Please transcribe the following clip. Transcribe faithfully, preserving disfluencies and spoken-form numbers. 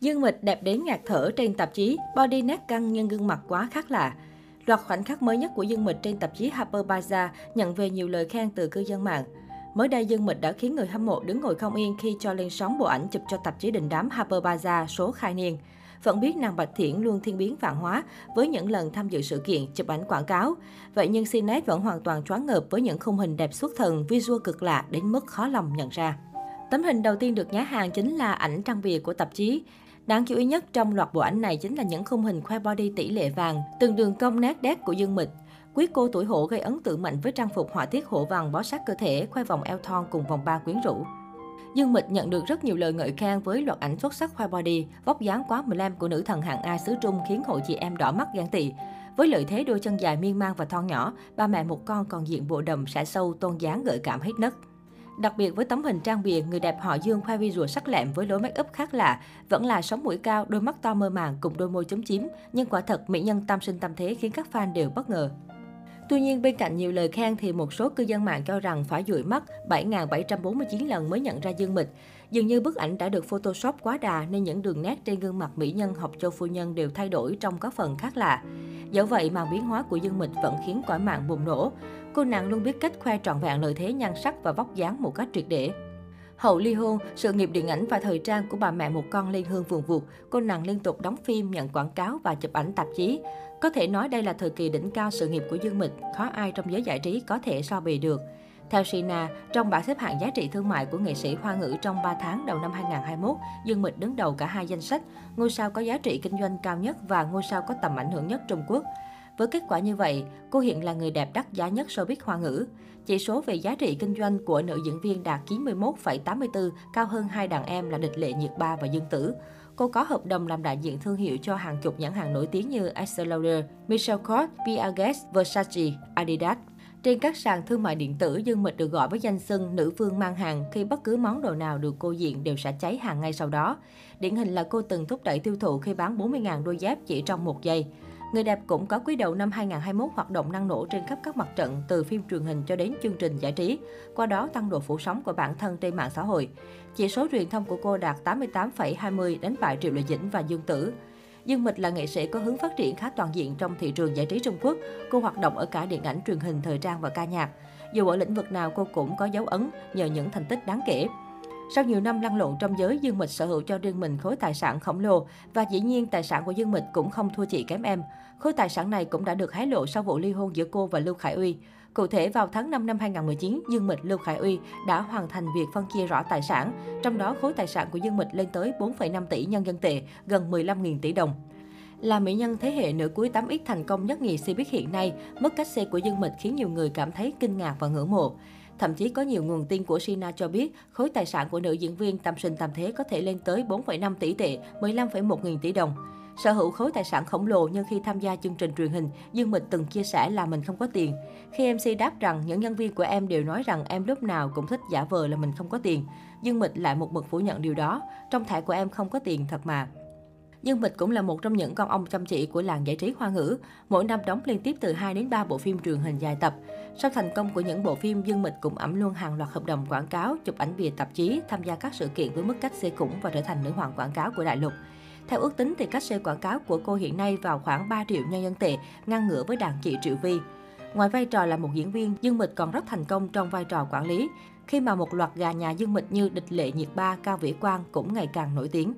Dương Mịch đẹp đến ngạt thở trên tạp chí, body nét căng nhưng gương mặt quá khác lạ. Loạt khoảnh khắc mới nhất của Dương Mịch trên tạp chí Harper's Bazaar nhận về nhiều lời khen từ cư dân mạng. Mới đây, Dương Mịch đã khiến người hâm mộ đứng ngồi không yên khi cho lên sóng bộ ảnh chụp cho tạp chí đình đám Harper's Bazaar số khai niên. Vẫn biết nàng Bạch Thiển luôn thiên biến vạn hóa với những lần tham dự sự kiện, chụp ảnh quảng cáo. Vậy nhưng xê en e tê vẫn hoàn toàn choáng ngợp với những khung hình đẹp xuất thần, visual cực lạ đến mức khó lòng nhận ra. Tấm hình đầu tiên được nhá hàng chính là ảnh trang bìa của tạp chí. Đáng chú ý nhất trong loạt bộ ảnh này chính là những khung hình khoe body tỷ lệ vàng, từng đường cong nét đét của Dương Mịch. Quý cô tuổi hổ gây ấn tượng mạnh với trang phục họa tiết hổ vàng bó sát cơ thể, khoe vòng eo thon cùng vòng ba quyến rũ. Dương Mịch nhận được rất nhiều lời ngợi khen với loạt ảnh xuất sắc khoe body, vóc dáng quá mười lăm của nữ thần hạng A xứ Trung khiến hội chị em đỏ mắt ghen tị. Với lợi thế đôi chân dài miên man và thon nhỏ, ba mẹ một con còn diện bộ đầm sải sâu, tôn dáng gợi cảm hết nấc. Đặc biệt với tấm hình trang bìa, người đẹp họ Dương khoe visual sắc lẹm với lối make up khác lạ, vẫn là sống mũi cao, đôi mắt to mơ màng cùng đôi môi chúm chím, nhưng quả thật mỹ nhân tam sinh tam thế khiến các fan đều bất ngờ. Tuy nhiên, bên cạnh nhiều lời khen thì một số cư dân mạng cho rằng phải dụi mắt bảy nghìn bảy trăm bốn mươi chín lần mới nhận ra Dương Mịch. Dường như bức ảnh đã được Photoshop quá đà nên những đường nét trên gương mặt mỹ nhân học châu phu nhân đều thay đổi trong các phần khác lạ. Dẫu vậy, màn biến hóa của Dương Mịch vẫn khiến cõi mạng bùng nổ. Cô nàng luôn biết cách khoe trọn vẹn lợi thế nhan sắc và vóc dáng một cách triệt để. Hậu ly hôn, sự nghiệp điện ảnh và thời trang của bà mẹ một con lên hương vùng vụt, cô nàng liên tục đóng phim, nhận quảng cáo và chụp ảnh tạp chí. Có thể nói đây là thời kỳ đỉnh cao sự nghiệp của Dương Mịch, khó ai trong giới giải trí có thể so bì được. Theo Sina, trong bảng xếp hạng giá trị thương mại của nghệ sĩ Hoa ngữ trong ba tháng đầu năm hai nghìn không trăm hai mươi mốt, Dương Mịch đứng đầu cả hai danh sách, ngôi sao có giá trị kinh doanh cao nhất và ngôi sao có tầm ảnh hưởng nhất Trung Quốc. Với kết quả như vậy, cô hiện là người đẹp đắt giá nhất showbiz Hoa ngữ. Chỉ số về giá trị kinh doanh của nữ diễn viên đạt chín mươi mốt phẩy tám mươi tư, cao hơn hai đàn em là Địch Lệ Nhiệt Ba và Dương Tử. Cô có hợp đồng làm đại diện thương hiệu cho hàng chục nhãn hàng nổi tiếng như Estee Lauder, Michael Kors, Piaget, Versace, Adidas. Trên các sàn thương mại điện tử, Dương Mịch được gọi với danh xưng nữ vương mang hàng khi bất cứ món đồ nào được cô diện đều sẽ cháy hàng ngay sau đó. Điển hình là cô từng thúc đẩy tiêu thụ khi bán bốn mươi nghìn đôi dép chỉ trong một giây. Người đẹp cũng có quý đầu năm hai nghìn không trăm hai mươi mốt hoạt động năng nổ trên khắp các mặt trận, từ phim truyền hình cho đến chương trình giải trí, qua đó tăng độ phủ sóng của bản thân trên mạng xã hội. Chỉ số truyền thông của cô đạt tám mươi tám phẩy hai mươi, đánh bại Triệu Lợi Dĩnh và Dương Tử. Dương Mịch là nghệ sĩ có hướng phát triển khá toàn diện trong thị trường giải trí Trung Quốc. Cô hoạt động ở cả điện ảnh, truyền hình, thời trang và ca nhạc. Dù ở lĩnh vực nào cô cũng có dấu ấn nhờ những thành tích đáng kể. Sau nhiều năm lăn lộn trong giới, Dương Mịch sở hữu cho riêng mình khối tài sản khổng lồ và dĩ nhiên tài sản của Dương Mịch cũng không thua chị kém em. Khối tài sản này cũng đã được hé lộ sau vụ ly hôn giữa cô và Lưu Khải Uy. Cụ thể, vào tháng năm năm hai nghìn không trăm mười chín, Dương Mịch, Lưu Khải Uy đã hoàn thành việc phân chia rõ tài sản, trong đó khối tài sản của Dương Mịch lên tới bốn phẩy năm tỷ nhân dân tệ, gần mười lăm nghìn tỷ đồng. Là mỹ nhân thế hệ nữ cuối tám ích thành công nhất nhì showbiz hiện nay, mức cách xe của Dương Mịch khiến nhiều người cảm thấy kinh ngạc và ngưỡng mộ. Thậm chí có nhiều nguồn tin của Sina cho biết, khối tài sản của nữ diễn viên tam sinh tam thế có thể lên tới bốn phẩy năm tỷ tệ, mười lăm phẩy một nghìn tỷ đồng. Sở hữu khối tài sản khổng lồ nhưng khi tham gia chương trình truyền hình, Dương Mịch từng chia sẻ là mình không có tiền. Khi em xê đáp rằng những nhân viên của em đều nói rằng em lúc nào cũng thích giả vờ là mình không có tiền, Dương Mịch lại một mực phủ nhận điều đó. Trong thẻ của em không có tiền thật mà. Dương Mịch cũng là một trong những con ong chăm chỉ của làng giải trí Hoa ngữ, mỗi năm đóng liên tiếp từ hai đến ba bộ phim truyền hình dài tập. Sau thành công của những bộ phim, Dương Mịch cũng ẵm luôn hàng loạt hợp đồng quảng cáo, chụp ảnh bìa tạp chí, tham gia các sự kiện với mức cách xê khủng và trở thành nữ hoàng quảng cáo của đại lục. Theo ước tính thì cách xê quảng cáo của cô hiện nay vào khoảng ba triệu nhân dân tệ, ngang ngửa với đàn chị Triệu Vy. Ngoài vai trò là một diễn viên, Dương Mịch còn rất thành công trong vai trò quản lý, khi mà một loạt gà nhà Dương Mịch như Địch Lệ Nhiệt Ba, Cao Vĩ Quang cũng ngày càng nổi tiếng.